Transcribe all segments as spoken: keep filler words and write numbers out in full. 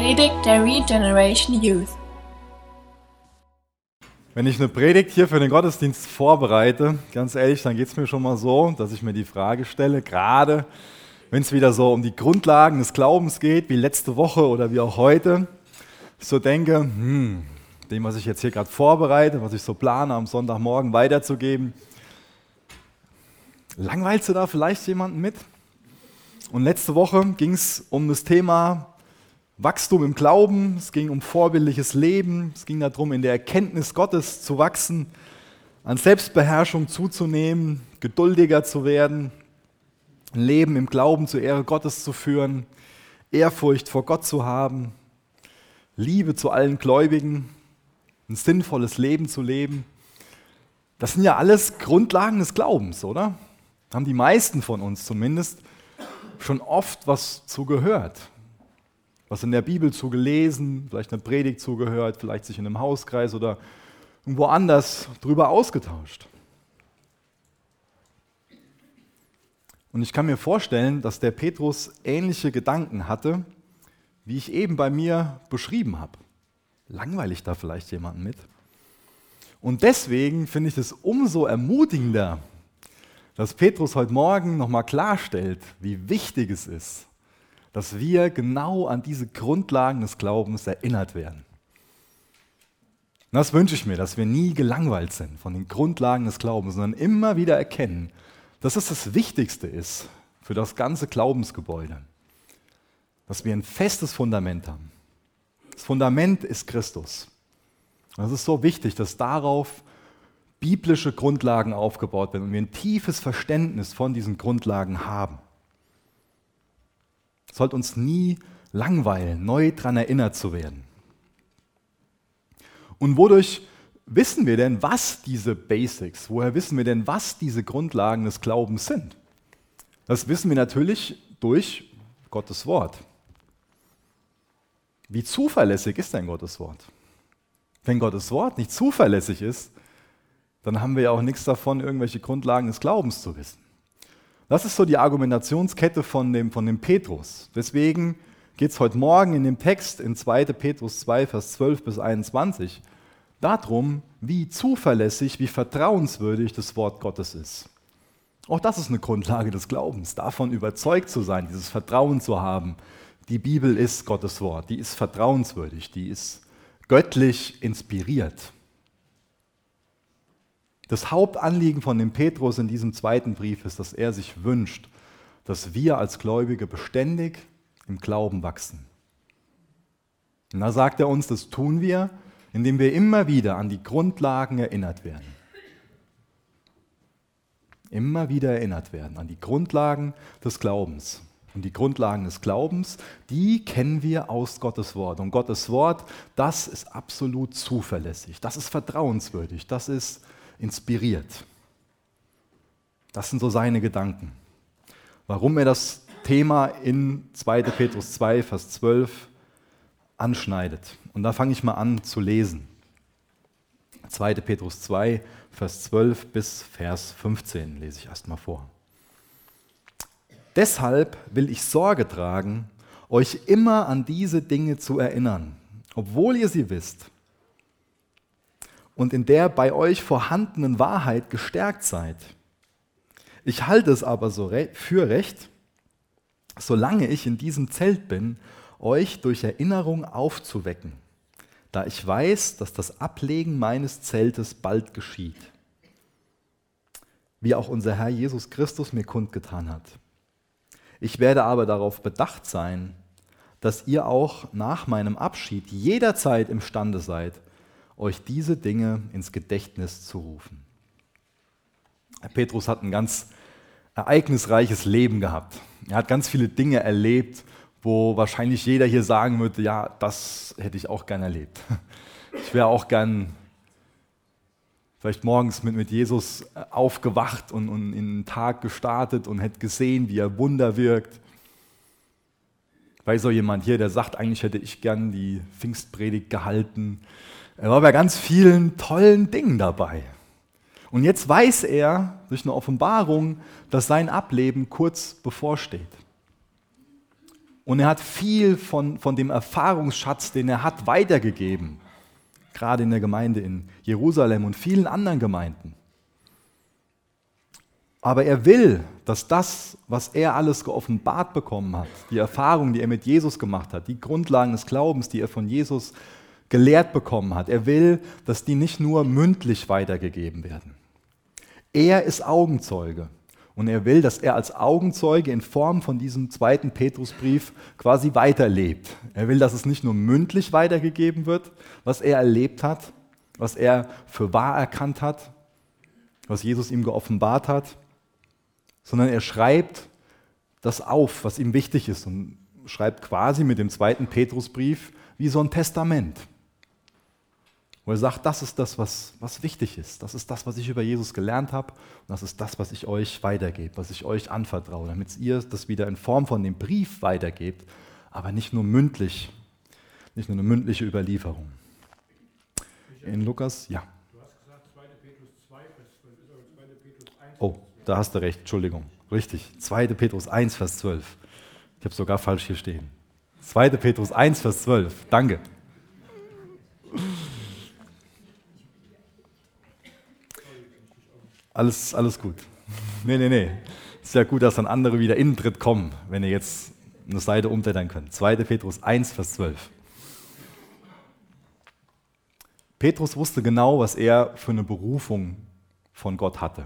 Predigt der Regeneration Youth. Wenn ich eine Predigt hier für den Gottesdienst vorbereite, ganz ehrlich, dann geht es mir schon mal so, dass ich mir die Frage stelle, gerade wenn es wieder so um die Grundlagen des Glaubens geht, wie letzte Woche oder wie auch heute, so denke, hm, dem, was ich jetzt hier gerade vorbereite, was ich so plane, am Sonntagmorgen weiterzugeben, langweilst du da vielleicht jemanden mit? Und letzte Woche ging es um das Thema Wachstum im Glauben, es ging um vorbildliches Leben, es ging darum, in der Erkenntnis Gottes zu wachsen, an Selbstbeherrschung zuzunehmen, geduldiger zu werden, ein Leben im Glauben zur Ehre Gottes zu führen, Ehrfurcht vor Gott zu haben, Liebe zu allen Gläubigen, ein sinnvolles Leben zu leben. Das sind ja alles Grundlagen des Glaubens, oder? Haben die meisten von uns zumindest schon oft was zu gehört. Was in der Bibel zu gelesen, vielleicht eine Predigt zugehört, vielleicht sich in einem Hauskreis oder irgendwo anders drüber ausgetauscht. Und ich kann mir vorstellen, dass der Petrus ähnliche Gedanken hatte, wie ich eben bei mir beschrieben habe. Langweile ich da vielleicht jemanden mit? Und deswegen finde ich es umso ermutigender, dass Petrus heute Morgen nochmal klarstellt, wie wichtig es ist, dass wir genau an diese Grundlagen des Glaubens erinnert werden. Und das wünsche ich mir, dass wir nie gelangweilt sind von den Grundlagen des Glaubens, sondern immer wieder erkennen, dass es das Wichtigste ist für das ganze Glaubensgebäude. Dass wir ein festes Fundament haben. Das Fundament ist Christus. Und das ist so wichtig, dass darauf biblische Grundlagen aufgebaut werden und wir ein tiefes Verständnis von diesen Grundlagen haben. Es sollte uns nie langweilen, neu daran erinnert zu werden. Und wodurch wissen wir denn, was diese Basics, woher wissen wir denn, was diese Grundlagen des Glaubens sind? Das wissen wir natürlich durch Gottes Wort. Wie zuverlässig ist denn Gottes Wort? Wenn Gottes Wort nicht zuverlässig ist, dann haben wir ja auch nichts davon, irgendwelche Grundlagen des Glaubens zu wissen. Das ist so die Argumentationskette von dem, von dem Petrus. Deswegen geht es heute Morgen in dem Text in zweiter Petrus zwei, Vers zwölf bis einundzwanzig, darum, wie zuverlässig, wie vertrauenswürdig das Wort Gottes ist. Auch das ist eine Grundlage des Glaubens, davon überzeugt zu sein, dieses Vertrauen zu haben. Die Bibel ist Gottes Wort, die ist vertrauenswürdig, die ist göttlich inspiriert. Das Hauptanliegen von dem Petrus in diesem zweiten Brief ist, dass er sich wünscht, dass wir als Gläubige beständig im Glauben wachsen. Und da sagt er uns, das tun wir, indem wir immer wieder an die Grundlagen erinnert werden. Immer wieder erinnert werden an die Grundlagen des Glaubens. Und die Grundlagen des Glaubens, die kennen wir aus Gottes Wort. Und Gottes Wort, das ist absolut zuverlässig, das ist vertrauenswürdig, das ist inspiriert. Das sind so seine Gedanken. Warum er das Thema in zweiter Petrus zwei, Vers zwölf anschneidet. Und da fange ich mal an zu lesen. zweiter Petrus zwei, Vers zwölf bis Vers fünfzehn lese ich erst mal vor. Deshalb will ich Sorge tragen, euch immer an diese Dinge zu erinnern, obwohl ihr sie wisst, und in der bei euch vorhandenen Wahrheit gestärkt seid. Ich halte es aber so re- für recht, solange ich in diesem Zelt bin, euch durch Erinnerung aufzuwecken, da ich weiß, dass das Ablegen meines Zeltes bald geschieht, wie auch unser Herr Jesus Christus mir kundgetan hat. Ich werde aber darauf bedacht sein, dass ihr auch nach meinem Abschied jederzeit imstande seid, euch diese Dinge ins Gedächtnis zu rufen. Petrus hat ein ganz ereignisreiches Leben gehabt. Er hat ganz viele Dinge erlebt, wo wahrscheinlich jeder hier sagen würde, ja, das hätte ich auch gern erlebt. Ich wäre auch gern vielleicht morgens mit, mit Jesus aufgewacht und, und in den Tag gestartet und hätte gesehen, wie er Wunder wirkt. Weiß so jemand hier, der sagt, eigentlich hätte ich gern die Pfingstpredigt gehalten. Er war bei ganz vielen tollen Dingen dabei. Und jetzt weiß er durch eine Offenbarung, dass sein Ableben kurz bevorsteht. Und er hat viel von, von dem Erfahrungsschatz, den er hat, weitergegeben. Gerade in der Gemeinde in Jerusalem und vielen anderen Gemeinden. Aber er will, dass das, was er alles geoffenbart bekommen hat, die Erfahrungen, die er mit Jesus gemacht hat, die Grundlagen des Glaubens, die er von Jesus gelehrt bekommen hat, er will, dass die nicht nur mündlich weitergegeben werden. Er ist Augenzeuge und er will, dass er als Augenzeuge in Form von diesem zweiten Petrusbrief quasi weiterlebt. Er will, dass es nicht nur mündlich weitergegeben wird, was er erlebt hat, was er für wahr erkannt hat, was Jesus ihm geoffenbart hat, sondern er schreibt das auf, was ihm wichtig ist und schreibt quasi mit dem zweiten Petrusbrief wie so ein Testament, wo er sagt, das ist das, was, was wichtig ist, das ist das, was ich über Jesus gelernt habe und das ist das, was ich euch weitergebe, was ich euch anvertraue, damit ihr das wieder in Form von dem Brief weitergebt, aber nicht nur mündlich, nicht nur eine mündliche Überlieferung. In Lukas, ja. Du hast gesagt zweiter Petrus zwei, Vers zwölf. Oh, da hast du recht, Entschuldigung, richtig, zweiter Petrus eins, Vers zwölf. Ich habe es sogar falsch hier stehen. zweiter Petrus eins, Vers zwölf, danke. Alles, alles gut. Nee, nee, nee. Ist ja gut, dass dann andere wieder innen tritt kommen, wenn ihr jetzt eine Seite umblättern könnt. zweiter Petrus eins, Vers zwölf. Petrus wusste genau, was er für eine Berufung von Gott hatte.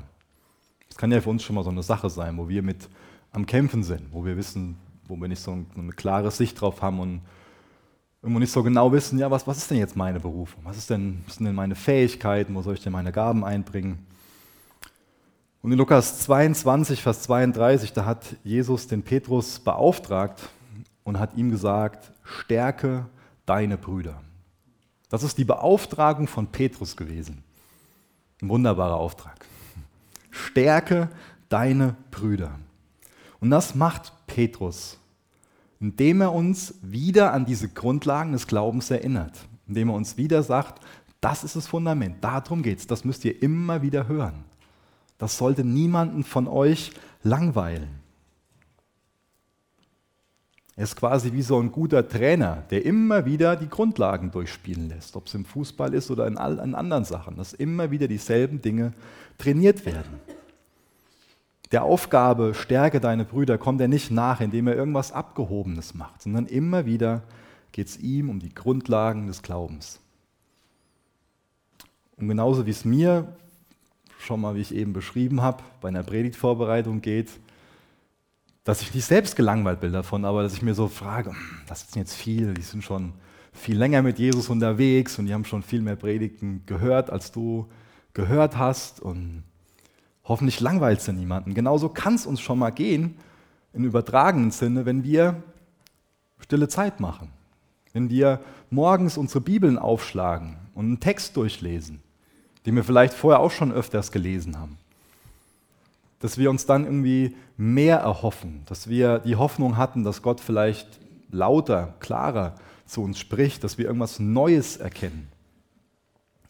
Das kann ja für uns schon mal so eine Sache sein, wo wir mit am Kämpfen sind, wo wir wissen, wo wir nicht so eine klare Sicht drauf haben und irgendwo nicht so genau wissen, ja, was, was ist denn jetzt meine Berufung? Was ist denn, was sind denn meine Fähigkeiten? Wo soll ich denn meine Gaben einbringen? Und in Lukas zweiundzwanzig, Vers zweiunddreißig, da hat Jesus den Petrus beauftragt und hat ihm gesagt, stärke deine Brüder. Das ist die Beauftragung von Petrus gewesen. Ein wunderbarer Auftrag. Stärke deine Brüder. Und das macht Petrus, indem er uns wieder an diese Grundlagen des Glaubens erinnert. Indem er uns wieder sagt, das ist das Fundament, darum geht es, das müsst ihr immer wieder hören. Das sollte niemanden von euch langweilen. Er ist quasi wie so ein guter Trainer, der immer wieder die Grundlagen durchspielen lässt, ob es im Fußball ist oder in allen anderen Sachen, dass immer wieder dieselben Dinge trainiert werden. Der Aufgabe, stärke deine Brüder, kommt er nicht nach, indem er irgendwas Abgehobenes macht, sondern immer wieder geht es ihm um die Grundlagen des Glaubens. Und genauso wie es mir schon mal, wie ich eben beschrieben habe, bei einer Predigtvorbereitung geht, dass ich nicht selbst gelangweilt bin davon, aber dass ich mir so frage, das ist jetzt viel, die sind schon viel länger mit Jesus unterwegs und die haben schon viel mehr Predigten gehört, als du gehört hast und hoffentlich langweilt es ja niemanden. Genauso kann es uns schon mal gehen, im übertragenen Sinne, wenn wir stille Zeit machen, wenn wir morgens unsere Bibeln aufschlagen und einen Text durchlesen, die wir vielleicht vorher auch schon öfters gelesen haben. Dass wir uns dann irgendwie mehr erhoffen, dass wir die Hoffnung hatten, dass Gott vielleicht lauter, klarer zu uns spricht, dass wir irgendwas Neues erkennen.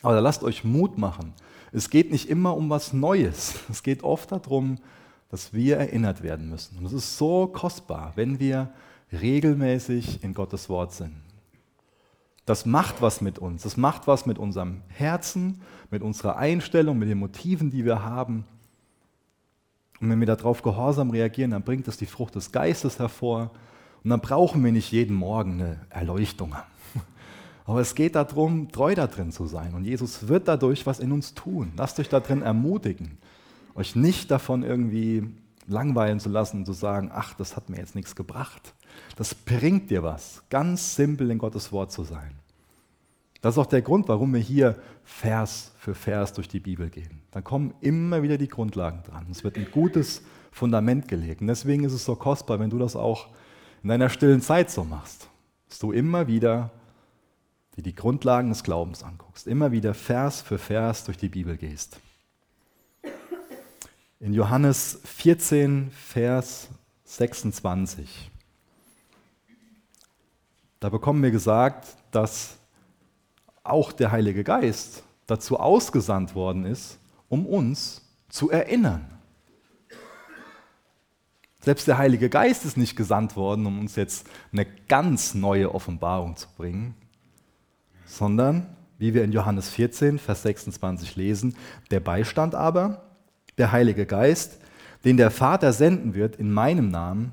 Aber da lasst euch Mut machen. Es geht nicht immer um was Neues. Es geht oft darum, dass wir erinnert werden müssen. Und es ist so kostbar, wenn wir regelmäßig in Gottes Wort sind. Das macht was mit uns, das macht was mit unserem Herzen, mit unserer Einstellung, mit den Motiven, die wir haben. Und wenn wir darauf gehorsam reagieren, dann bringt das die Frucht des Geistes hervor. Und dann brauchen wir nicht jeden Morgen eine Erleuchtung. Aber es geht darum, treu da drin zu sein. Und Jesus wird dadurch was in uns tun. Lasst euch da drin ermutigen. Euch nicht davon irgendwie langweilen zu lassen und zu sagen, ach, das hat mir jetzt nichts gebracht. Das bringt dir was, ganz simpel in Gottes Wort zu sein. Das ist auch der Grund, warum wir hier Vers für Vers durch die Bibel gehen. Da kommen immer wieder die Grundlagen dran. Es wird ein gutes Fundament gelegt. Und deswegen ist es so kostbar, wenn du das auch in deiner stillen Zeit so machst. Dass du immer wieder dir die Grundlagen des Glaubens anguckst. Immer wieder Vers für Vers durch die Bibel gehst. In Johannes vierzehn, Vers sechsundzwanzig. Da bekommen wir gesagt, dass auch der Heilige Geist dazu ausgesandt worden ist, um uns zu erinnern. Selbst der Heilige Geist ist nicht gesandt worden, um uns jetzt eine ganz neue Offenbarung zu bringen, sondern, wie wir in Johannes vierzehn, Vers sechsundzwanzig lesen, der Beistand aber, der Heilige Geist, den der Vater senden wird in meinem Namen,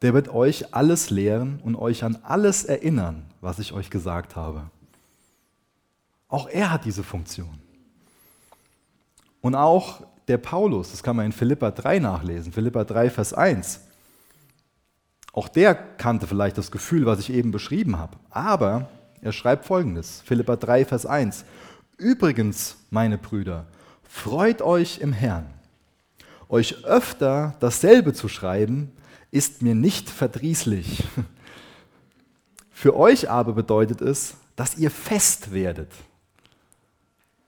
der wird euch alles lehren und euch an alles erinnern, was ich euch gesagt habe. Auch er hat diese Funktion. Und auch der Paulus, das kann man in Philipper drei nachlesen, Philipper drei, Vers eins. Auch der kannte vielleicht das Gefühl, was ich eben beschrieben habe. Aber er schreibt Folgendes, Philipper drei, Vers eins. Übrigens, meine Brüder, freut euch im Herrn. Euch öfter dasselbe zu schreiben, ist mir nicht verdrießlich. Für euch aber bedeutet es, dass ihr fest werdet.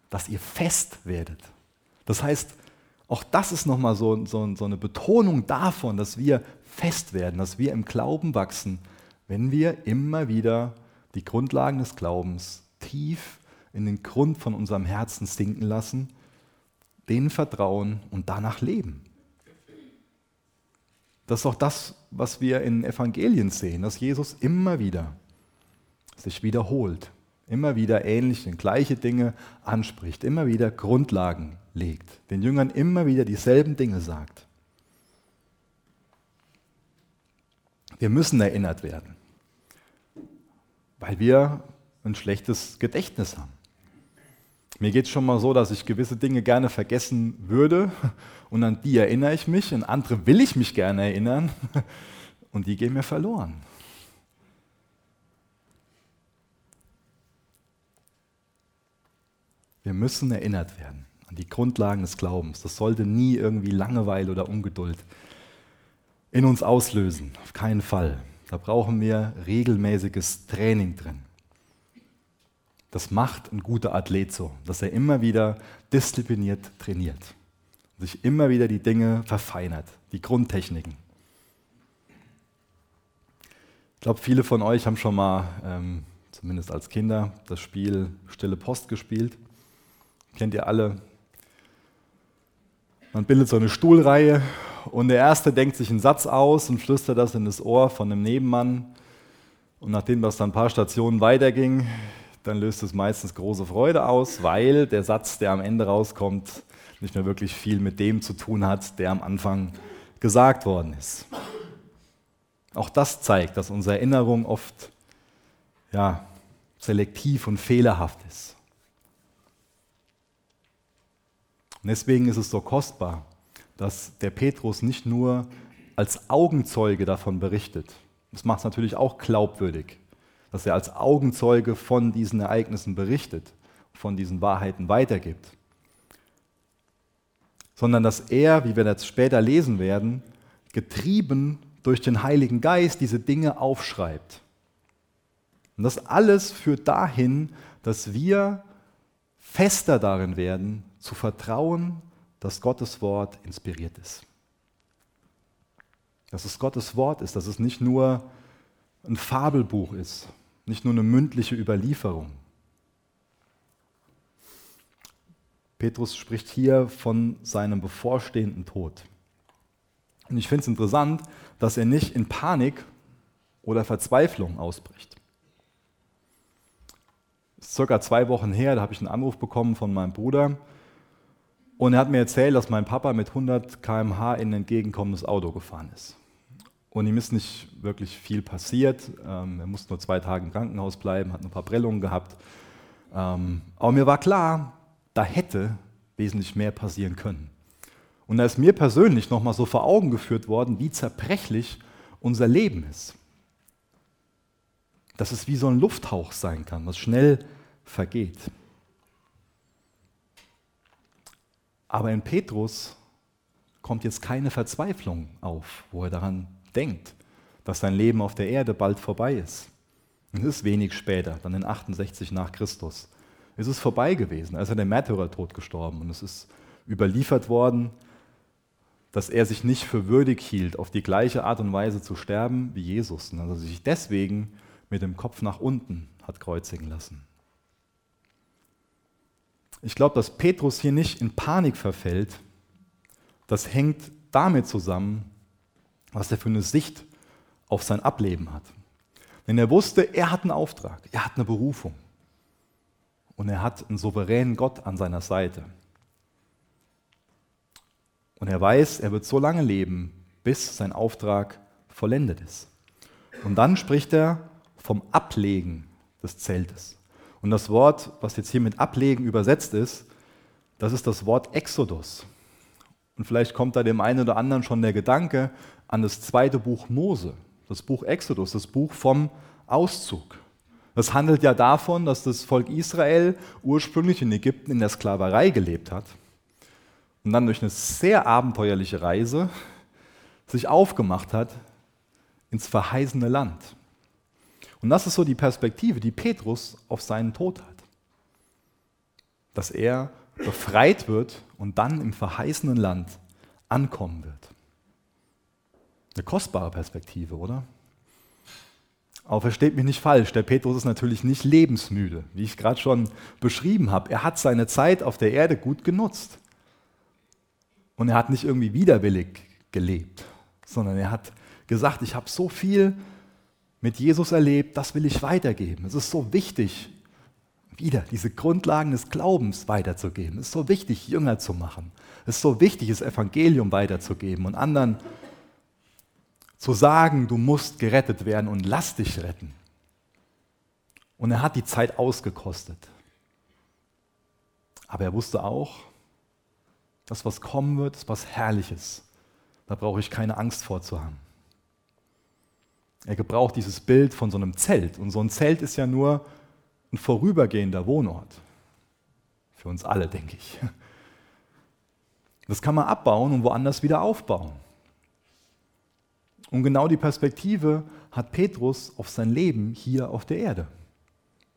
Dass ihr fest werdet. Das heißt, auch das ist nochmal so, so, so eine Betonung davon, dass wir fest werden, dass wir im Glauben wachsen, wenn wir immer wieder die Grundlagen des Glaubens tief in den Grund von unserem Herzen sinken lassen, denen vertrauen und danach leben. Das ist auch das, was wir in Evangelien sehen, dass Jesus immer wieder sich wiederholt, immer wieder ähnliche, gleiche Dinge anspricht, immer wieder Grundlagen legt, den Jüngern immer wieder dieselben Dinge sagt. Wir müssen erinnert werden, weil wir ein schlechtes Gedächtnis haben. Mir geht es schon mal so, dass ich gewisse Dinge gerne vergessen würde und an die erinnere ich mich und andere will ich mich gerne erinnern und die gehen mir verloren. Wir müssen erinnert werden an die Grundlagen des Glaubens. Das sollte nie irgendwie Langeweile oder Ungeduld in uns auslösen, auf keinen Fall. Da brauchen wir regelmäßiges Training drin. Das macht ein guter Athlet so, dass er immer wieder diszipliniert trainiert, sich immer wieder die Dinge verfeinert, die Grundtechniken. Ich glaube, viele von euch haben schon mal, ähm, zumindest als Kinder, das Spiel Stille Post gespielt. Kennt ihr alle? Man bildet so eine Stuhlreihe und der Erste denkt sich einen Satz aus und flüstert das in das Ohr von einem Nebenmann. Und nachdem das dann ein paar Stationen weiterging, dann löst es meistens große Freude aus, weil der Satz, der am Ende rauskommt, nicht mehr wirklich viel mit dem zu tun hat, der am Anfang gesagt worden ist. Auch das zeigt, dass unsere Erinnerung oft ja, selektiv und fehlerhaft ist. Und deswegen ist es so kostbar, dass der Petrus nicht nur als Augenzeuge davon berichtet. Das macht es natürlich auch glaubwürdig, dass er als Augenzeuge von diesen Ereignissen berichtet, von diesen Wahrheiten weitergibt, sondern dass er, wie wir das später lesen werden, getrieben durch den Heiligen Geist diese Dinge aufschreibt. Und das alles führt dahin, dass wir fester darin werden, zu vertrauen, dass Gottes Wort inspiriert ist. Dass es Gottes Wort ist, dass es nicht nur ein Fabelbuch ist, nicht nur eine mündliche Überlieferung. Petrus spricht hier von seinem bevorstehenden Tod. Und ich finde es interessant, dass er nicht in Panik oder Verzweiflung ausbricht. Es ist circa zwei Wochen her, da habe ich einen Anruf bekommen von meinem Bruder und er hat mir erzählt, dass mein Papa mit hundert Kilometer pro Stunde in ein entgegenkommendes Auto gefahren ist. Und ihm ist nicht wirklich viel passiert. Ähm, er musste nur zwei Tage im Krankenhaus bleiben, hat ein paar Prellungen gehabt. Ähm, aber mir war klar, da hätte wesentlich mehr passieren können. Und da ist mir persönlich nochmal so vor Augen geführt worden, wie zerbrechlich unser Leben ist. Dass es wie so ein Lufthauch sein kann, was schnell vergeht. Aber in Petrus kommt jetzt keine Verzweiflung auf, wo er daran denkt, dass sein Leben auf der Erde bald vorbei ist. Es ist wenig später, dann in achtundsechzig nach Christus. Es ist vorbei gewesen, als er der Märtyrertod gestorben und es ist überliefert worden, dass er sich nicht für würdig hielt, auf die gleiche Art und Weise zu sterben wie Jesus, und dass er sich deswegen mit dem Kopf nach unten hat kreuzigen lassen. Ich glaube, dass Petrus hier nicht in Panik verfällt. Das hängt damit zusammen, was er für eine Sicht auf sein Ableben hat. Denn er wusste, er hat einen Auftrag, er hat eine Berufung. Und er hat einen souveränen Gott an seiner Seite. Und er weiß, er wird so lange leben, bis sein Auftrag vollendet ist. Und dann spricht er vom Ablegen des Zeltes. Und das Wort, was jetzt hier mit Ablegen übersetzt ist, das ist das Wort Exodus. Und vielleicht kommt da dem einen oder anderen schon der Gedanke an das zweite Buch Mose, das Buch Exodus, das Buch vom Auszug. Das handelt ja davon, dass das Volk Israel ursprünglich in Ägypten in der Sklaverei gelebt hat und dann durch eine sehr abenteuerliche Reise sich aufgemacht hat ins verheißene Land. Und das ist so die Perspektive, die Petrus auf seinen Tod hat. Dass er befreit wird und dann im verheißenen Land ankommen wird. Eine kostbare Perspektive, oder? Aber versteht mich nicht falsch, der Petrus ist natürlich nicht lebensmüde, wie ich gerade schon beschrieben habe. Er hat seine Zeit auf der Erde gut genutzt. Und er hat nicht irgendwie widerwillig gelebt, sondern er hat gesagt, ich habe so viel mit Jesus erlebt, das will ich weitergeben. Es ist so wichtig, wieder diese Grundlagen des Glaubens weiterzugeben. Es ist so wichtig, Jünger zu machen. Es ist so wichtig, das Evangelium weiterzugeben und anderen zu sagen, du musst gerettet werden und lass dich retten. Und er hat die Zeit ausgekostet. Aber er wusste auch, das, was kommen wird, ist was Herrliches. Da brauche ich keine Angst vor zu haben. Er gebraucht dieses Bild von so einem Zelt. Und so ein Zelt ist ja nur ein vorübergehender Wohnort. Für uns alle, denke ich. Das kann man abbauen und woanders wieder aufbauen. Und genau die Perspektive hat Petrus auf sein Leben hier auf der Erde.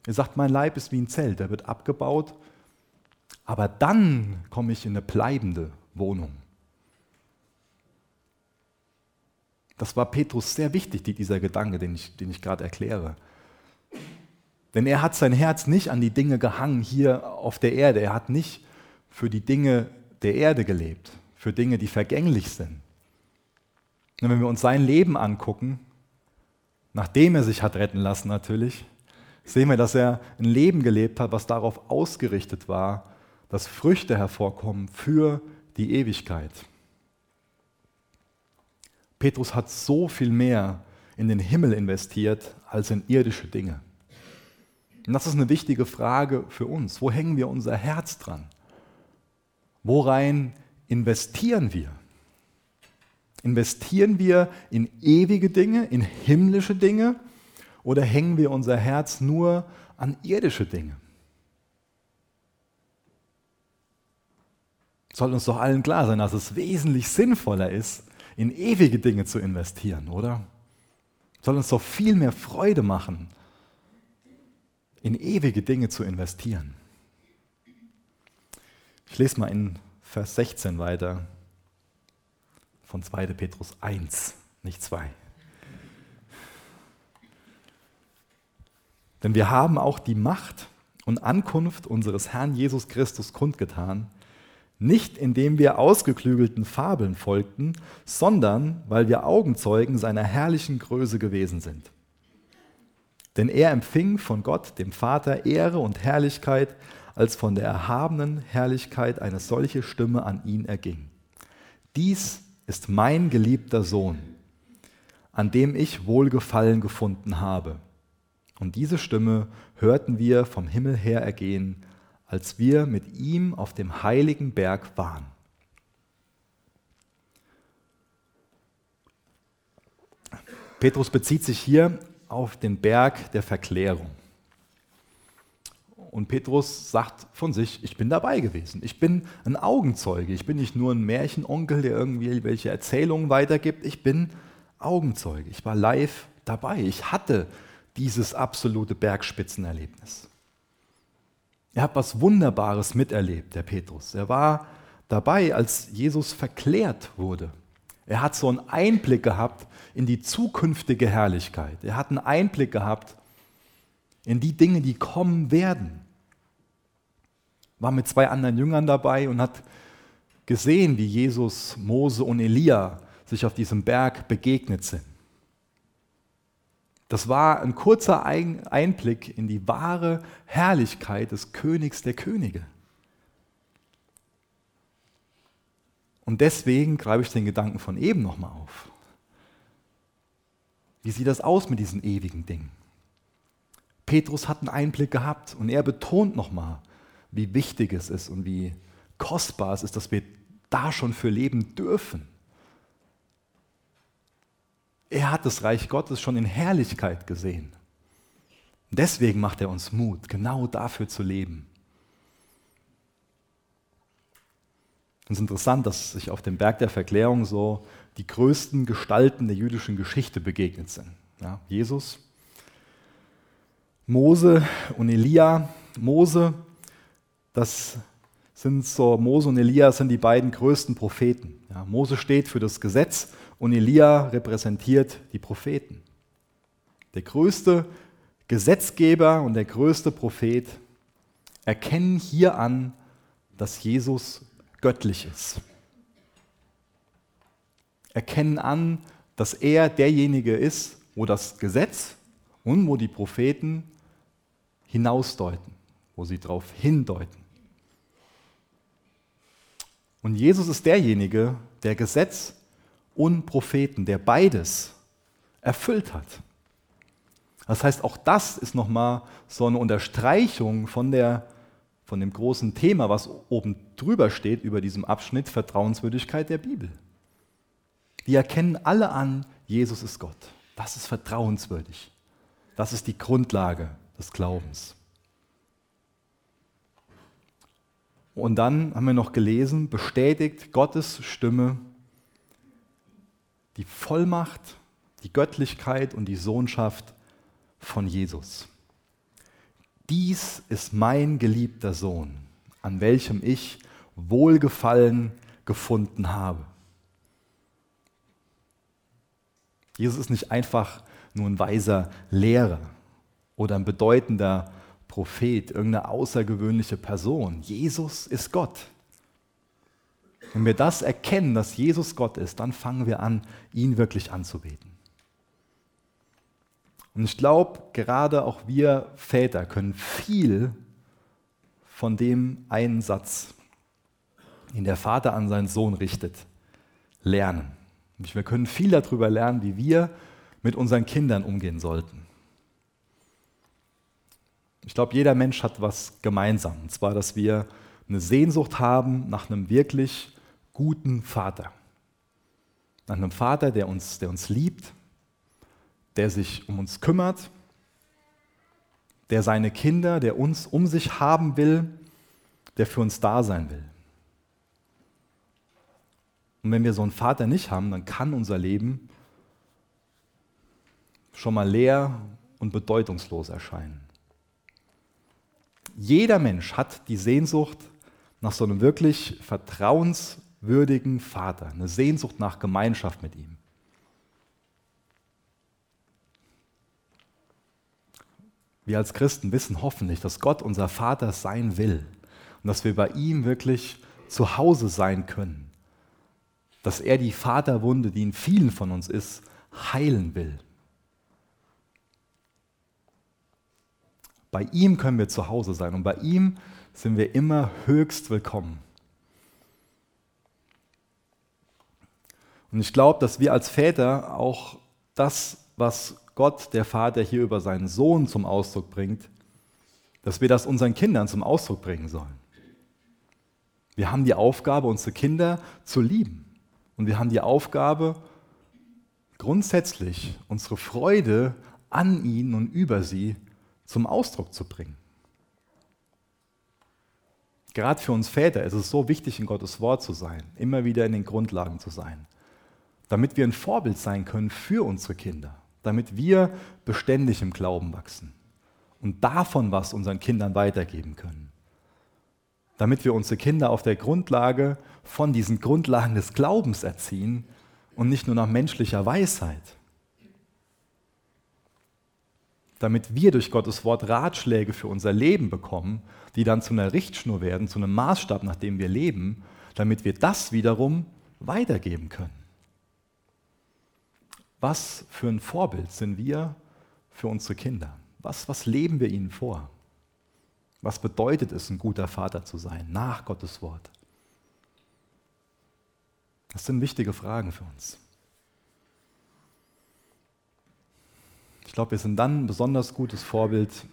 Er sagt, mein Leib ist wie ein Zelt, der wird abgebaut, aber dann komme ich in eine bleibende Wohnung. Das war Petrus sehr wichtig, dieser Gedanke, den ich, den ich gerade erkläre. Denn er hat sein Herz nicht an die Dinge gehangen hier auf der Erde. Er hat nicht für die Dinge der Erde gelebt, für Dinge, die vergänglich sind. Und wenn wir uns sein Leben angucken, nachdem er sich hat retten lassen natürlich, sehen wir, dass er ein Leben gelebt hat, was darauf ausgerichtet war, dass Früchte hervorkommen für die Ewigkeit. Petrus hat so viel mehr in den Himmel investiert als in irdische Dinge. Und das ist eine wichtige Frage für uns. Wo hängen wir unser Herz dran? Worein investieren wir? Investieren wir in ewige Dinge, in himmlische Dinge, oder hängen wir unser Herz nur an irdische Dinge? Es sollte uns doch allen klar sein, dass es wesentlich sinnvoller ist, in ewige Dinge zu investieren, oder? Soll uns doch viel mehr Freude machen, in ewige Dinge zu investieren. Ich lese mal in Vers sechzehn weiter von zweiter Petrus eins, nicht zwei. Denn wir haben auch die Macht und Ankunft unseres Herrn Jesus Christus kundgetan, nicht indem wir ausgeklügelten Fabeln folgten, sondern weil wir Augenzeugen seiner herrlichen Größe gewesen sind. Denn er empfing von Gott, dem Vater, Ehre und Herrlichkeit, als von der erhabenen Herrlichkeit eine solche Stimme an ihn erging. Dies ist mein geliebter Sohn, an dem ich Wohlgefallen gefunden habe. Und diese Stimme hörten wir vom Himmel her ergehen, als wir mit ihm auf dem heiligen Berg waren. Petrus bezieht sich hier auf den Berg der Verklärung. Und Petrus sagt von sich, ich bin dabei gewesen. Ich bin ein Augenzeuge. Ich bin nicht nur ein Märchenonkel, der irgendwie welche Erzählungen weitergibt. Ich bin Augenzeuge. Ich war live dabei. Ich hatte dieses absolute Bergspitzenerlebnis. Er hat was Wunderbares miterlebt, der Petrus. Er war dabei, als Jesus verklärt wurde. Er hat so einen Einblick gehabt in die zukünftige Herrlichkeit. Er hat einen Einblick gehabt in die Dinge, die kommen werden. War mit zwei anderen Jüngern dabei und hat gesehen, wie Jesus, Mose und Elia sich auf diesem Berg begegnet sind. Das war ein kurzer Einblick in die wahre Herrlichkeit des Königs der Könige. Und deswegen greife ich den Gedanken von eben nochmal auf. Wie sieht das aus mit diesen ewigen Dingen? Petrus hat einen Einblick gehabt und er betont nochmal, wie wichtig es ist und wie kostbar es ist, dass wir da schon für leben dürfen. Er hat das Reich Gottes schon in Herrlichkeit gesehen. Und deswegen macht er uns Mut, genau dafür zu leben. Es ist interessant, dass sich auf dem Berg der Verklärung so die größten Gestalten der jüdischen Geschichte begegnet sind. Ja, Jesus, Mose und Elia. Mose, das sind so, Mose und Elia sind die beiden größten Propheten. Ja, Mose steht für das Gesetz. Und Elia repräsentiert die Propheten. Der größte Gesetzgeber und der größte Prophet erkennen hier an, dass Jesus göttlich ist. Erkennen an, dass er derjenige ist, wo das Gesetz und wo die Propheten hinausdeuten, wo sie darauf hindeuten. Und Jesus ist derjenige, der Gesetz und Propheten, der beides erfüllt hat. Das heißt, auch das ist nochmal so eine Unterstreichung von, der, von dem großen Thema, was oben drüber steht, über diesem Abschnitt Vertrauenswürdigkeit der Bibel. Wir erkennen alle an, Jesus ist Gott. Das ist vertrauenswürdig. Das ist die Grundlage des Glaubens. Und dann haben wir noch gelesen, bestätigt Gottes Stimme die Vollmacht, die Göttlichkeit und die Sohnschaft von Jesus. Dies ist mein geliebter Sohn, an welchem ich Wohlgefallen gefunden habe. Jesus ist nicht einfach nur ein weiser Lehrer oder ein bedeutender Prophet, irgendeine außergewöhnliche Person. Jesus ist Gott. Wenn wir das erkennen, dass Jesus Gott ist, dann fangen wir an, ihn wirklich anzubeten. Und ich glaube, gerade auch wir Väter können viel von dem einen Satz, den der Vater an seinen Sohn richtet, lernen. Und wir können viel darüber lernen, wie wir mit unseren Kindern umgehen sollten. Ich glaube, jeder Mensch hat was gemeinsam, und zwar, dass wir eine Sehnsucht haben nach einem wirklich guten Vater. Nach einem Vater, der uns, der uns liebt, der sich um uns kümmert, der seine Kinder, der uns um sich haben will, der für uns da sein will. Und wenn wir so einen Vater nicht haben, dann kann unser Leben schon mal leer und bedeutungslos erscheinen. Jeder Mensch hat die Sehnsucht nach so einem wirklich vertrauenswürdigen Vater, eine Sehnsucht nach Gemeinschaft mit ihm. Wir als Christen wissen hoffentlich, dass Gott unser Vater sein will und dass wir bei ihm wirklich zu Hause sein können, dass er die Vaterwunde, die in vielen von uns ist, heilen will. Bei ihm können wir zu Hause sein und bei ihm sind wir immer höchst willkommen. Und ich glaube, dass wir als Väter auch das, was Gott, der Vater, hier über seinen Sohn zum Ausdruck bringt, dass wir das unseren Kindern zum Ausdruck bringen sollen. Wir haben die Aufgabe, unsere Kinder zu lieben. Und wir haben die Aufgabe, grundsätzlich unsere Freude an ihnen und über sie zum Ausdruck zu bringen. Gerade für uns Väter ist es so wichtig, in Gottes Wort zu sein, immer wieder in den Grundlagen zu sein, damit wir ein Vorbild sein können für unsere Kinder, damit wir beständig im Glauben wachsen und davon was unseren Kindern weitergeben können, damit wir unsere Kinder auf der Grundlage von diesen Grundlagen des Glaubens erziehen und nicht nur nach menschlicher Weisheit, damit wir durch Gottes Wort Ratschläge für unser Leben bekommen, die dann zu einer Richtschnur werden, zu einem Maßstab, nach dem wir leben, damit wir das wiederum weitergeben können. Was für ein Vorbild sind wir für unsere Kinder? Was, was leben wir ihnen vor? Was bedeutet es, ein guter Vater zu sein, nach Gottes Wort? Das sind wichtige Fragen für uns. Ich glaube, wir sind dann ein besonders gutes Vorbild,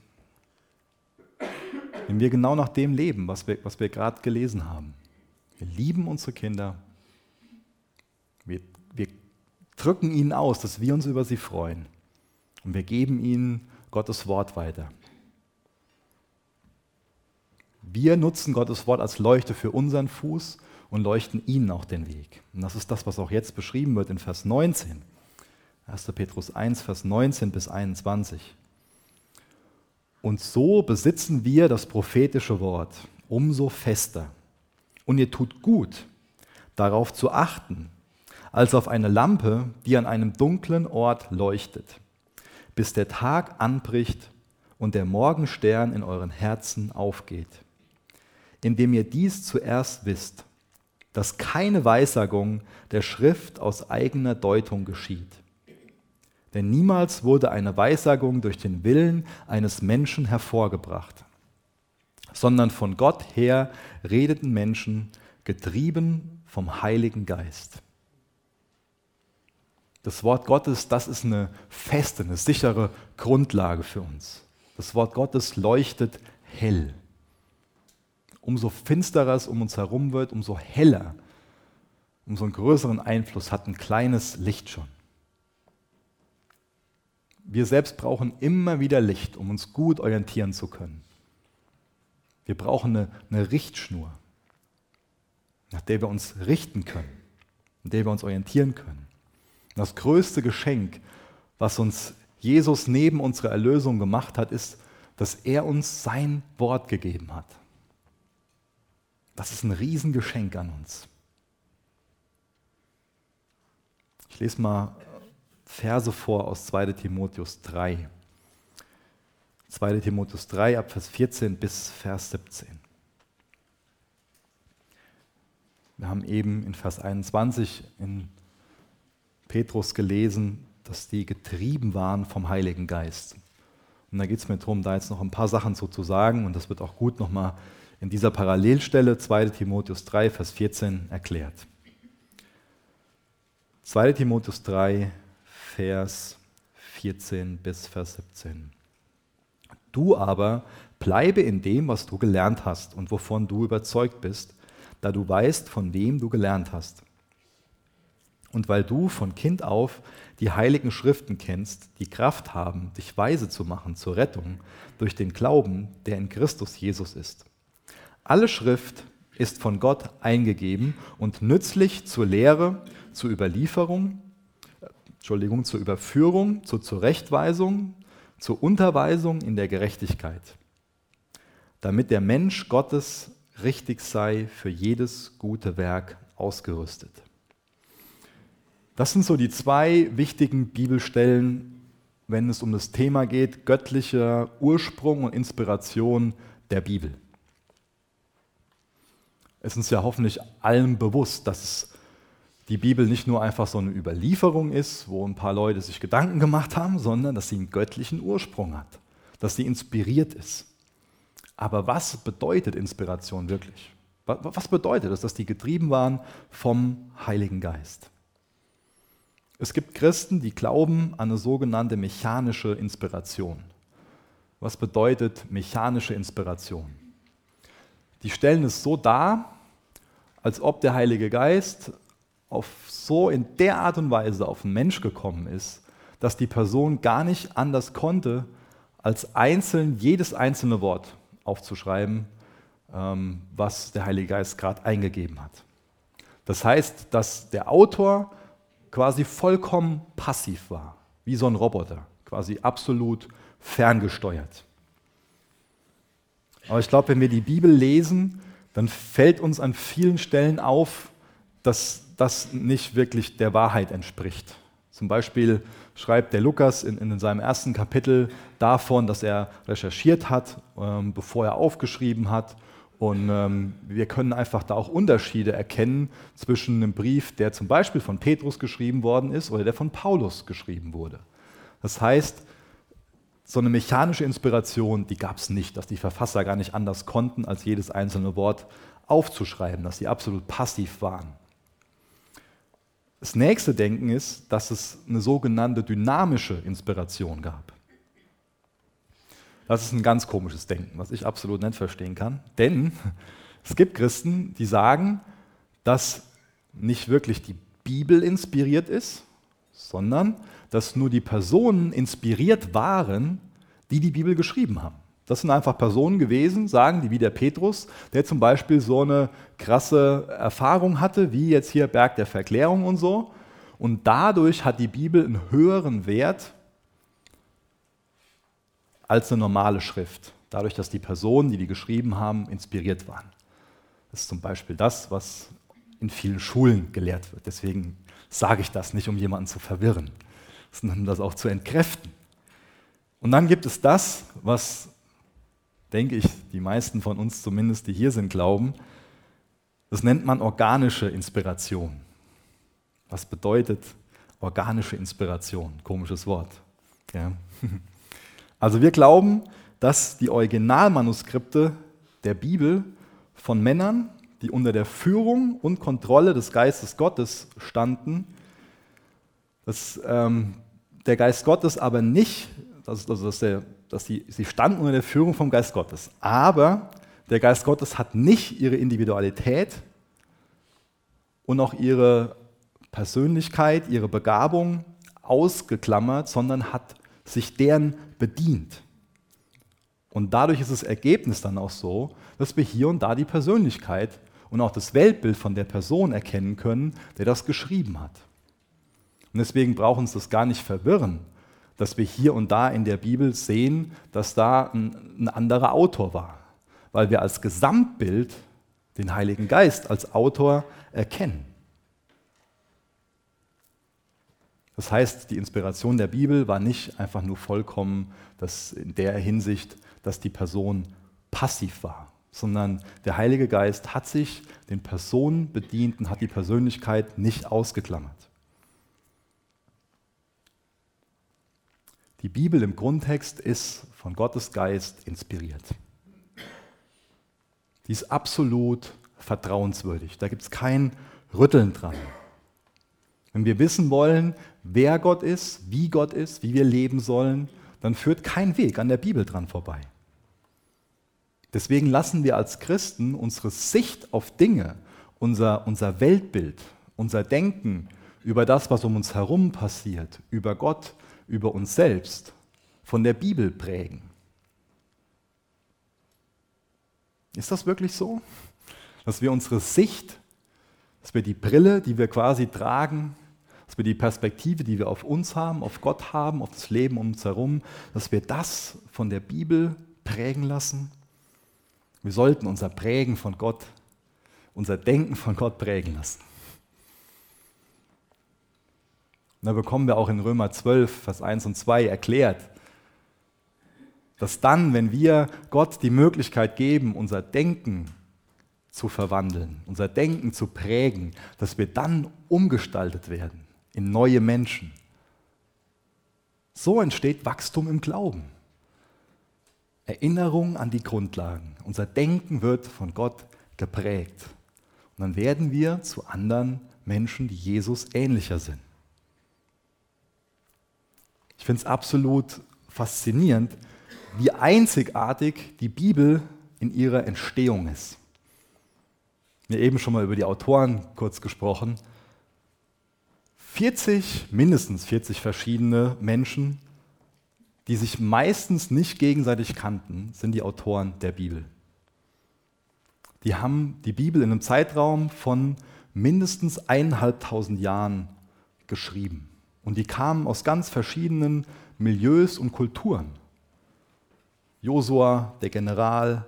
wenn wir genau nach dem leben, was wir, was wir gerade gelesen haben. Wir lieben unsere Kinder, wir, wir drücken ihnen aus, dass wir uns über sie freuen und wir geben ihnen Gottes Wort weiter. Wir nutzen Gottes Wort als Leuchte für unseren Fuß und leuchten ihnen auch den Weg. Und das ist das, was auch jetzt beschrieben wird in Vers neunzehn. erster Petrus eins, Vers neunzehn bis einundzwanzig. Und so besitzen wir das prophetische Wort umso fester. Und ihr tut gut, darauf zu achten, als auf eine Lampe, die an einem dunklen Ort leuchtet, bis der Tag anbricht und der Morgenstern in euren Herzen aufgeht. Indem ihr dies zuerst wisst, dass keine Weissagung der Schrift aus eigener Deutung geschieht. Denn niemals wurde eine Weissagung durch den Willen eines Menschen hervorgebracht, sondern von Gott her redeten Menschen, getrieben vom Heiligen Geist. Das Wort Gottes, das ist eine feste, eine sichere Grundlage für uns. Das Wort Gottes leuchtet hell. Umso finsterer es um uns herum wird, umso heller, umso einen größeren Einfluss hat ein kleines Licht schon. Wir selbst brauchen immer wieder Licht, um uns gut orientieren zu können. Wir brauchen eine, eine Richtschnur, nach der wir uns richten können, nach der wir uns orientieren können. Das größte Geschenk, was uns Jesus neben unserer Erlösung gemacht hat, ist, dass er uns sein Wort gegeben hat. Das ist ein Riesengeschenk an uns. Ich lese mal Verse vor aus zweiter Timotheus drei. zweiter Timotheus drei, ab Vers vierzehn bis Vers siebzehn. Wir haben eben in Vers einundzwanzig in Petrus gelesen, dass die getrieben waren vom Heiligen Geist. Und da geht es mir darum, da jetzt noch ein paar Sachen so zu sagen, und das wird auch gut nochmal in dieser Parallelstelle zweiter Timotheus drei, Vers vierzehn erklärt. zweiter Timotheus drei, Vers vierzehn bis Vers siebzehn. Du aber bleibe in dem, was du gelernt hast und wovon du überzeugt bist, da du weißt, von wem du gelernt hast. Und weil du von Kind auf die heiligen Schriften kennst, die Kraft haben, dich weise zu machen zur Rettung durch den Glauben, der in Christus Jesus ist. Alle Schrift ist von Gott eingegeben und nützlich zur Lehre, zur Überlieferung, Entschuldigung, zur Überführung, zur Zurechtweisung, zur Unterweisung in der Gerechtigkeit, damit der Mensch Gottes richtig sei, für jedes gute Werk ausgerüstet. Das sind so die zwei wichtigen Bibelstellen, wenn es um das Thema geht, göttlicher Ursprung und Inspiration der Bibel. Es ist uns ja hoffentlich allen bewusst, dass es die Bibel nicht nur einfach so eine Überlieferung ist, wo ein paar Leute sich Gedanken gemacht haben, sondern dass sie einen göttlichen Ursprung hat, dass sie inspiriert ist. Aber was bedeutet Inspiration wirklich? Was bedeutet es, dass die getrieben waren vom Heiligen Geist? Es gibt Christen, die glauben an eine sogenannte mechanische Inspiration. Was bedeutet mechanische Inspiration? Die stellen es so dar, als ob der Heilige Geist auf so in der Art und Weise auf den Mensch gekommen ist, dass die Person gar nicht anders konnte, als einzeln jedes einzelne Wort aufzuschreiben, ähm, was der Heilige Geist gerade eingegeben hat. Das heißt, dass der Autor quasi vollkommen passiv war, wie so ein Roboter, quasi absolut ferngesteuert. Aber ich glaube, wenn wir die Bibel lesen, dann fällt uns an vielen Stellen auf, dass das nicht wirklich der Wahrheit entspricht. Zum Beispiel schreibt der Lukas in, in seinem ersten Kapitel davon, dass er recherchiert hat, ähm, bevor er aufgeschrieben hat, Und ähm, wir können einfach da auch Unterschiede erkennen zwischen einem Brief, der zum Beispiel von Petrus geschrieben worden ist oder der von Paulus geschrieben wurde. Das heißt, so eine mechanische Inspiration, die gab es nicht, dass die Verfasser gar nicht anders konnten, als jedes einzelne Wort aufzuschreiben, dass sie absolut passiv waren. Das nächste Denken ist, dass es eine sogenannte dynamische Inspiration gab. Das ist ein ganz komisches Denken, was ich absolut nicht verstehen kann. Denn es gibt Christen, die sagen, dass nicht wirklich die Bibel inspiriert ist, sondern dass nur die Personen inspiriert waren, die die Bibel geschrieben haben. Das sind einfach Personen gewesen, sagen die, wie der Petrus, der zum Beispiel so eine krasse Erfahrung hatte, wie jetzt hier Berg der Verklärung und so. Und dadurch hat die Bibel einen höheren Wert als eine normale Schrift, dadurch, dass die Personen, die die geschrieben haben, inspiriert waren. Das ist zum Beispiel das, was in vielen Schulen gelehrt wird. Deswegen sage ich das nicht, um jemanden zu verwirren, sondern um das auch zu entkräften. Und dann gibt es das, was, denke ich, die meisten von uns zumindest, die hier sind, glauben. Das nennt man organische Inspiration. Was bedeutet organische Inspiration? Komisches Wort. Ja. Also wir glauben, dass die Originalmanuskripte der Bibel von Männern, die unter der Führung und Kontrolle des Geistes Gottes standen, dass ähm, der Geist Gottes aber nicht, also dass, der, dass die, sie standen unter der Führung vom Geist Gottes, aber der Geist Gottes hat nicht ihre Individualität und auch ihre Persönlichkeit, ihre Begabung ausgeklammert, sondern hat sich deren bedient. Und dadurch ist das Ergebnis dann auch so, dass wir hier und da die Persönlichkeit und auch das Weltbild von der Person erkennen können, der das geschrieben hat. Und deswegen braucht uns das gar nicht verwirren, dass wir hier und da in der Bibel sehen, dass da ein, ein anderer Autor war, weil wir als Gesamtbild den Heiligen Geist als Autor erkennen. Das heißt, die Inspiration der Bibel war nicht einfach nur vollkommen, dass in der Hinsicht, dass die Person passiv war, sondern der Heilige Geist hat sich den Personen bedient und hat die Persönlichkeit nicht ausgeklammert. Die Bibel im Grundtext ist von Gottes Geist inspiriert. Die ist absolut vertrauenswürdig, da gibt es kein Rütteln dran. Wenn wir wissen wollen, wer Gott ist, wie Gott ist, wie wir leben sollen, dann führt kein Weg an der Bibel dran vorbei. Deswegen lassen wir als Christen unsere Sicht auf Dinge, unser, unser Weltbild, unser Denken über das, was um uns herum passiert, über Gott, über uns selbst, von der Bibel prägen. Ist das wirklich so, dass wir unsere Sicht, dass wir die Brille, die wir quasi tragen, dass wir die Perspektive, die wir auf uns haben, auf Gott haben, auf das Leben um uns herum, dass wir das von der Bibel prägen lassen? Wir sollten unser Prägen von Gott, unser Denken von Gott prägen lassen. Und da bekommen wir auch in Römer zwölf, Vers eins und zwei erklärt, dass dann, wenn wir Gott die Möglichkeit geben, unser Denken zu verwandeln, unser Denken zu prägen, dass wir dann umgestaltet werden in neue Menschen. So entsteht Wachstum im Glauben. Erinnerung an die Grundlagen. Unser Denken wird von Gott geprägt. Und dann werden wir zu anderen Menschen, die Jesus ähnlicher sind. Ich finde es absolut faszinierend, wie einzigartig die Bibel in ihrer Entstehung ist. Wir haben eben schon mal über die Autoren kurz gesprochen. vierzig, mindestens vierzig verschiedene Menschen, die sich meistens nicht gegenseitig kannten, sind die Autoren der Bibel. Die haben die Bibel in einem Zeitraum von mindestens eintausendfünfhundert Jahren geschrieben. Und die kamen aus ganz verschiedenen Milieus und Kulturen. Josua, der General,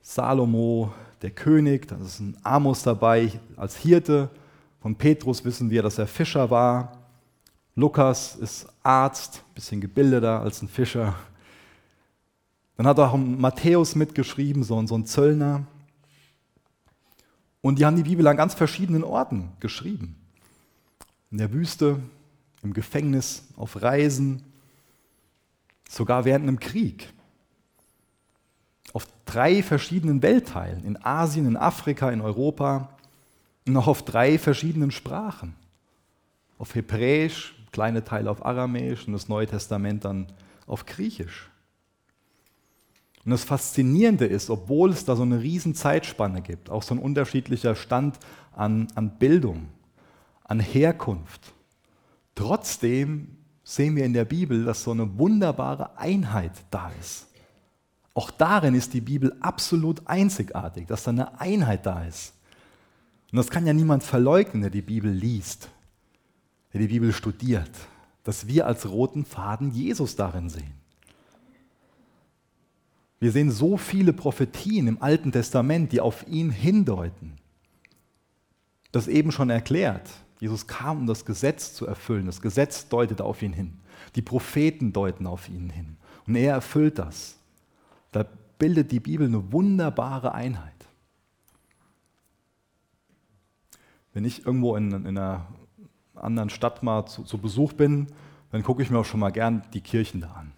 Salomo, der König, da ist ein Amos dabei als Hirte. Von Petrus wissen wir, dass er Fischer war. Lukas ist Arzt, ein bisschen gebildeter als ein Fischer. Dann hat auch Matthäus mitgeschrieben, so ein, so ein Zöllner. Und die haben die Bibel an ganz verschiedenen Orten geschrieben. In der Wüste, im Gefängnis, auf Reisen, sogar während einem Krieg. Auf drei verschiedenen Weltteilen, in Asien, in Afrika, in Europa und auch auf drei verschiedenen Sprachen. Auf Hebräisch, kleine Teile auf Aramäisch und das Neue Testament dann auf Griechisch. Und das Faszinierende ist, obwohl es da so eine riesen Zeitspanne gibt, auch so ein unterschiedlicher Stand an, an Bildung, an Herkunft, trotzdem sehen wir in der Bibel, dass so eine wunderbare Einheit da ist. Auch darin ist die Bibel absolut einzigartig, dass da eine Einheit da ist. Und das kann ja niemand verleugnen, der die Bibel liest, der die Bibel studiert, dass wir als roten Faden Jesus darin sehen. Wir sehen so viele Prophetien im Alten Testament, die auf ihn hindeuten. Das eben schon erklärt. Jesus kam, um das Gesetz zu erfüllen. Das Gesetz deutet auf ihn hin. Die Propheten deuten auf ihn hin. Und er erfüllt das. Da bildet die Bibel eine wunderbare Einheit. Wenn ich irgendwo in, in einer anderen Stadt mal zu, zu Besuch bin, dann gucke ich mir auch schon mal gern die Kirchen da an.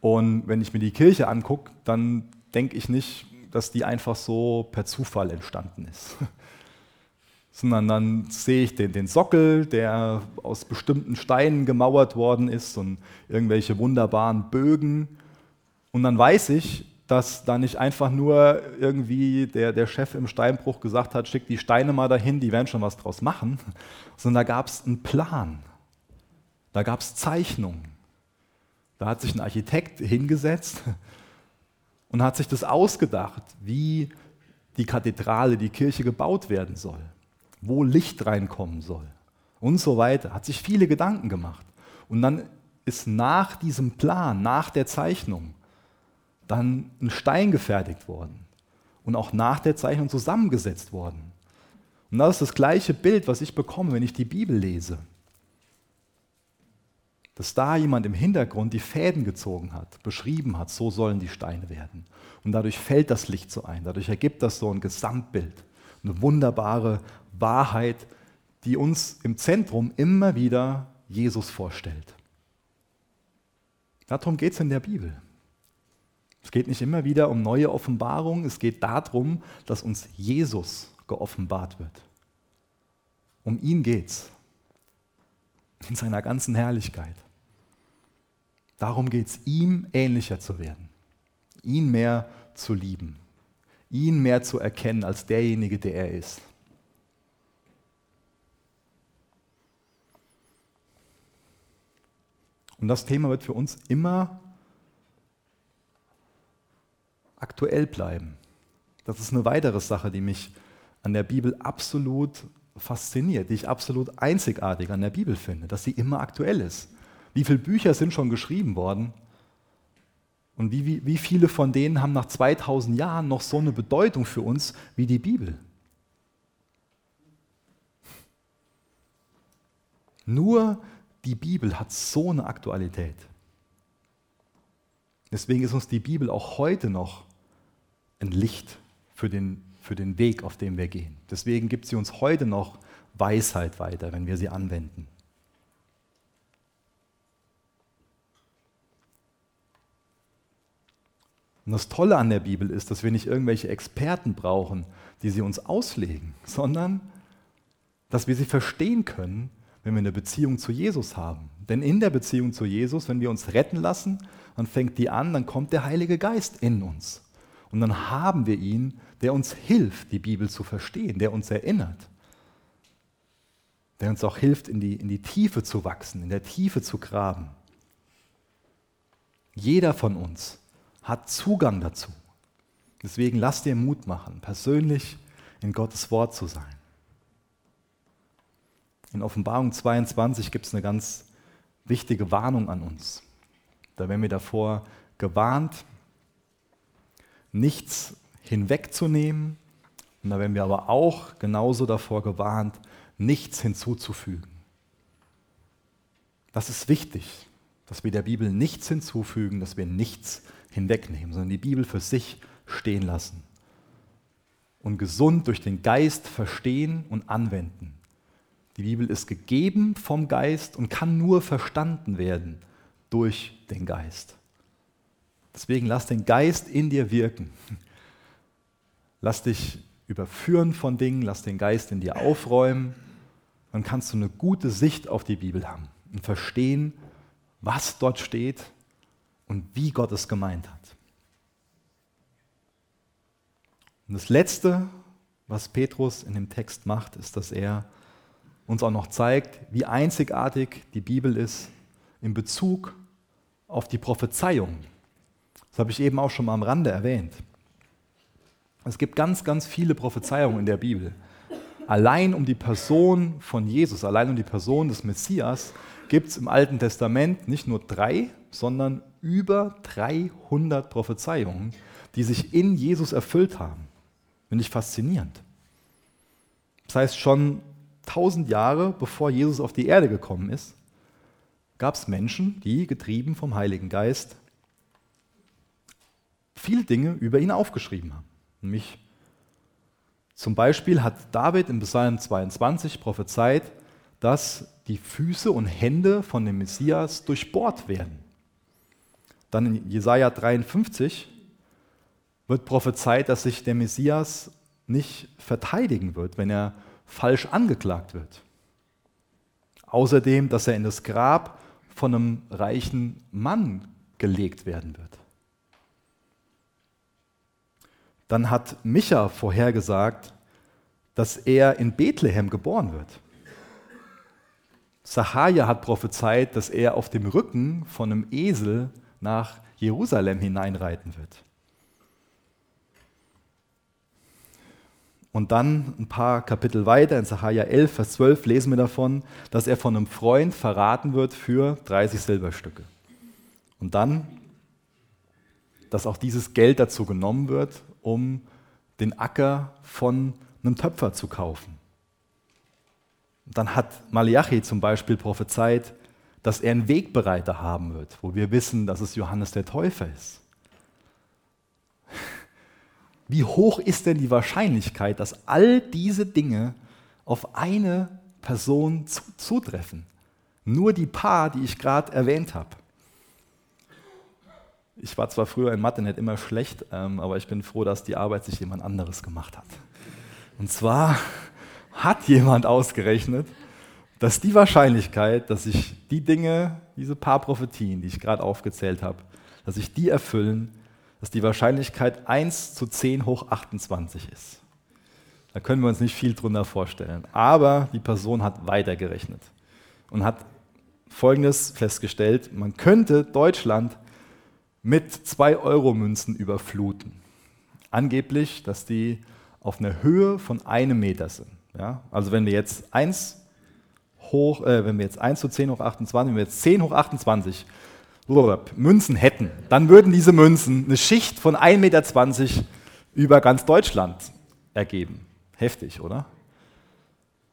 Und wenn ich mir die Kirche angucke, dann denke ich nicht, dass die einfach so per Zufall entstanden ist. Sondern dann sehe ich den, den Sockel, der aus bestimmten Steinen gemauert worden ist und irgendwelche wunderbaren Bögen. Und dann weiß ich, dass da nicht einfach nur irgendwie der, der Chef im Steinbruch gesagt hat, schick die Steine mal dahin, die werden schon was draus machen. Sondern da gab es einen Plan, da gab es Zeichnungen. Da hat sich ein Architekt hingesetzt und hat sich das ausgedacht, wie die Kathedrale, die Kirche gebaut werden soll, wo Licht reinkommen soll und so weiter. Hat sich viele Gedanken gemacht. Und dann ist nach diesem Plan, nach der Zeichnung, dann ein Stein gefertigt worden und auch nach der Zeichnung zusammengesetzt worden. Und das ist das gleiche Bild, was ich bekomme, wenn ich die Bibel lese. Dass da jemand im Hintergrund die Fäden gezogen hat, beschrieben hat, so sollen die Steine werden. Und dadurch fällt das Licht so ein, dadurch ergibt das so ein Gesamtbild, eine wunderbare Wahrheit, die uns im Zentrum immer wieder Jesus vorstellt. Darum geht es in der Bibel. Es geht nicht immer wieder um neue Offenbarungen, es geht darum, dass uns Jesus geoffenbart wird. Um ihn geht's. In seiner ganzen Herrlichkeit. Darum geht es, ihm ähnlicher zu werden, ihn mehr zu lieben, ihn mehr zu erkennen als derjenige, der er ist. Und das Thema wird für uns immer aktuell bleiben. Das ist eine weitere Sache, die mich an der Bibel absolut fasziniert, die ich absolut einzigartig an der Bibel finde, dass sie immer aktuell ist. Wie viele Bücher sind schon geschrieben worden? Und wie, wie, wie viele von denen haben nach zweitausend Jahren noch so eine Bedeutung für uns wie die Bibel? Nur die Bibel hat so eine Aktualität. Deswegen ist uns die Bibel auch heute noch ein Licht für den für den Weg, auf dem wir gehen. Deswegen gibt sie uns heute noch Weisheit weiter, wenn wir sie anwenden. Und das Tolle an der Bibel ist, dass wir nicht irgendwelche Experten brauchen, die sie uns auslegen, sondern dass wir sie verstehen können, wenn wir eine Beziehung zu Jesus haben. Denn in der Beziehung zu Jesus, wenn wir uns retten lassen, dann fängt die an, dann kommt der Heilige Geist in uns. Und dann haben wir ihn, der uns hilft, die Bibel zu verstehen, der uns erinnert, der uns auch hilft, in die, in die Tiefe zu wachsen, in der Tiefe zu graben. Jeder von uns hat Zugang dazu. Deswegen lass dir Mut machen, persönlich in Gottes Wort zu sein. In Offenbarung zweiundzwanzig gibt es eine ganz wichtige Warnung an uns. Da werden wir davor gewarnt, nichts hinwegzunehmen, und da werden wir aber auch genauso davor gewarnt, nichts hinzuzufügen. Das ist wichtig, dass wir der Bibel nichts hinzufügen, dass wir nichts hinwegnehmen, sondern die Bibel für sich stehen lassen und gesund durch den Geist verstehen und anwenden. Die Bibel ist gegeben vom Geist und kann nur verstanden werden durch den Geist. Deswegen lass den Geist in dir wirken. Lass dich überführen von Dingen, lass den Geist in dir aufräumen. Dann kannst du eine gute Sicht auf die Bibel haben und verstehen, was dort steht und wie Gott es gemeint hat. Und das Letzte, was Petrus in dem Text macht, ist, dass er uns auch noch zeigt, wie einzigartig die Bibel ist in Bezug auf die Prophezeiung. Das habe ich eben auch schon mal am Rande erwähnt. Es gibt ganz, ganz viele Prophezeiungen in der Bibel. Allein um die Person von Jesus, allein um die Person des Messias gibt es im Alten Testament nicht nur drei, sondern über dreihundert Prophezeiungen, die sich in Jesus erfüllt haben. Finde ich faszinierend. Das heißt, schon tausend Jahre bevor Jesus auf die Erde gekommen ist, gab es Menschen, die, getrieben vom Heiligen Geist, viele Dinge über ihn aufgeschrieben haben. Nämlich zum Beispiel hat David im Psalm zweiundzwanzig prophezeit, dass die Füße und Hände von dem Messias durchbohrt werden. Dann in Jesaja dreiundfünfzig wird prophezeit, dass sich der Messias nicht verteidigen wird, wenn er falsch angeklagt wird. Außerdem, dass er in das Grab von einem reichen Mann gelegt werden wird. Dann hat Micha vorhergesagt, dass er in Bethlehem geboren wird. Sacharja hat prophezeit, dass er auf dem Rücken von einem Esel nach Jerusalem hineinreiten wird. Und dann ein paar Kapitel weiter, in Sacharja elf, Vers zwölf, lesen wir davon, dass er von einem Freund verraten wird für dreißig Silberstücke. Und dann, dass auch dieses Geld dazu genommen wird, um den Acker von einem Töpfer zu kaufen. Dann hat Maleachi zum Beispiel prophezeit, dass er einen Wegbereiter haben wird, wo wir wissen, dass es Johannes der Täufer ist. Wie hoch ist denn die Wahrscheinlichkeit, dass all diese Dinge auf eine Person zutreffen? Nur die paar, die ich gerade erwähnt habe. Ich war zwar früher in Mathe nicht immer schlecht, ähm, aber ich bin froh, dass die Arbeit sich jemand anderes gemacht hat. Und zwar hat jemand ausgerechnet, dass die Wahrscheinlichkeit, dass sich die Dinge, diese paar Prophetien, die ich gerade aufgezählt habe, dass sich die erfüllen, dass die Wahrscheinlichkeit eins zu zehn hoch achtundzwanzig ist. Da können wir uns nicht viel drunter vorstellen. Aber die Person hat weitergerechnet und hat Folgendes festgestellt: Man könnte Deutschland mit zwei Euro Münzen überfluten. Angeblich, dass die auf einer Höhe von einem Meter sind. Ja? Also wenn wir jetzt eins hoch, äh, wenn wir jetzt eins zu zehn hoch achtundzwanzig, wenn wir jetzt zehn hoch achtundzwanzig Münzen hätten, dann würden diese Münzen eine Schicht von eins Komma zwanzig Meter über ganz Deutschland ergeben. Heftig, oder?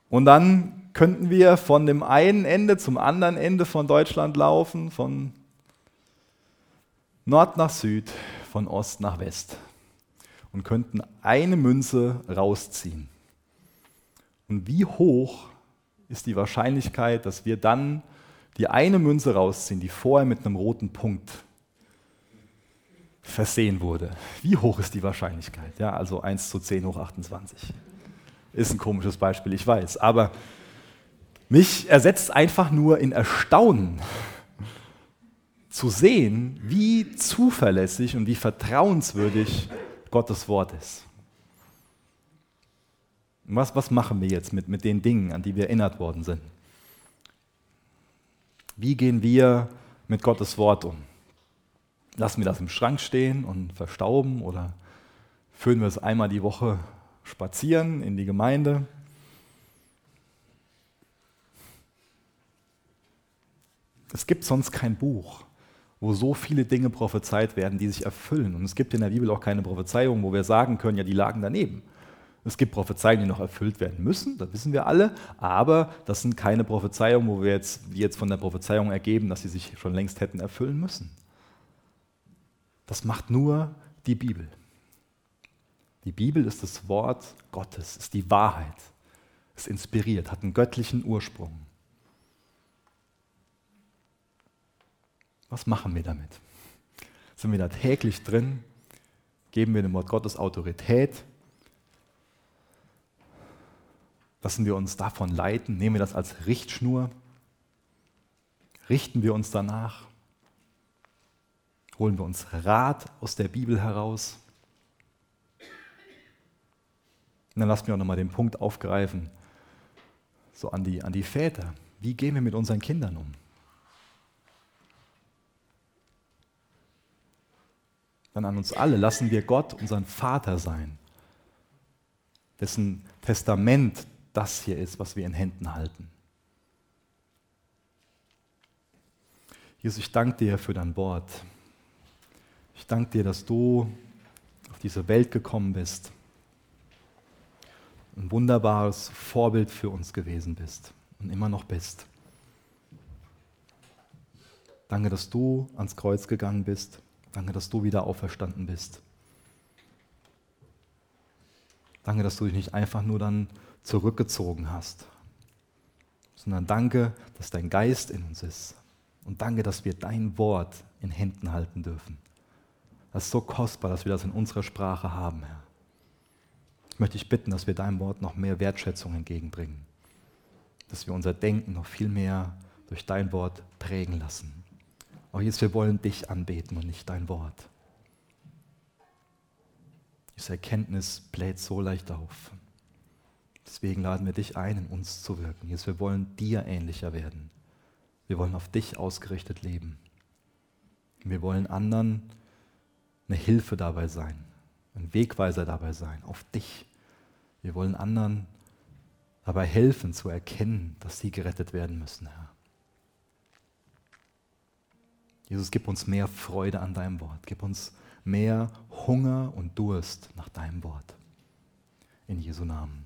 Und dann könnten wir von dem einen Ende zum anderen Ende von Deutschland laufen, von Nord nach Süd, von Ost nach West, und könnten eine Münze rausziehen. Und wie hoch ist die Wahrscheinlichkeit, dass wir dann die eine Münze rausziehen, die vorher mit einem roten Punkt versehen wurde? Wie hoch ist die Wahrscheinlichkeit? Ja, also eins zu zehn hoch achtundzwanzig. Ist ein komisches Beispiel, ich weiß, aber mich ersetzt einfach nur in Erstaunen, zu sehen, wie zuverlässig und wie vertrauenswürdig Gottes Wort ist. Was, was machen wir jetzt mit, mit den Dingen, an die wir erinnert worden sind? Wie gehen wir mit Gottes Wort um? Lassen wir das im Schrank stehen und verstauben, oder führen wir es einmal die Woche spazieren in die Gemeinde? Es gibt sonst kein Buch, wo so viele Dinge prophezeit werden, die sich erfüllen. Und es gibt in der Bibel auch keine Prophezeiungen, wo wir sagen können, ja, die lagen daneben. Es gibt Prophezeiungen, die noch erfüllt werden müssen, das wissen wir alle, aber das sind keine Prophezeiungen, wo wir jetzt, die jetzt von der Prophezeiung ergeben, dass sie sich schon längst hätten erfüllen müssen. Das macht nur die Bibel. Die Bibel ist das Wort Gottes, ist die Wahrheit, ist inspiriert, hat einen göttlichen Ursprung. Was machen wir damit? Sind wir da täglich drin? Geben wir dem Wort Gottes Autorität? Lassen wir uns davon leiten? Nehmen wir das als Richtschnur? Richten wir uns danach? Holen wir uns Rat aus der Bibel heraus? Und dann lasst mir auch nochmal den Punkt aufgreifen, so an die, an die Väter. Wie gehen wir mit unseren Kindern um? Dann an uns alle, lassen wir Gott unseren Vater sein, dessen Testament das hier ist, was wir in Händen halten. Jesus, ich danke dir für dein Wort. Ich danke dir, dass du auf diese Welt gekommen bist, ein wunderbares Vorbild für uns gewesen bist und immer noch bist. Danke, dass du ans Kreuz gegangen bist. Danke, dass du wieder auferstanden bist. Danke, dass du dich nicht einfach nur dann zurückgezogen hast, sondern danke, dass dein Geist in uns ist. Und danke, dass wir dein Wort in Händen halten dürfen. Das ist so kostbar, dass wir das in unserer Sprache haben, Herr. Ich möchte dich bitten, dass wir deinem Wort noch mehr Wertschätzung entgegenbringen. Dass wir unser Denken noch viel mehr durch dein Wort prägen lassen. Aber Jesus, wir wollen dich anbeten und nicht dein Wort. Diese Erkenntnis bläht so leicht auf. Deswegen laden wir dich ein, in uns zu wirken. Jesus, wir wollen dir ähnlicher werden. Wir wollen auf dich ausgerichtet leben. Und wir wollen anderen eine Hilfe dabei sein, ein Wegweiser dabei sein, auf dich. Wir wollen anderen dabei helfen, zu erkennen, dass sie gerettet werden müssen, Herr. Jesus, gib uns mehr Freude an deinem Wort. Gib uns mehr Hunger und Durst nach deinem Wort. In Jesu Namen.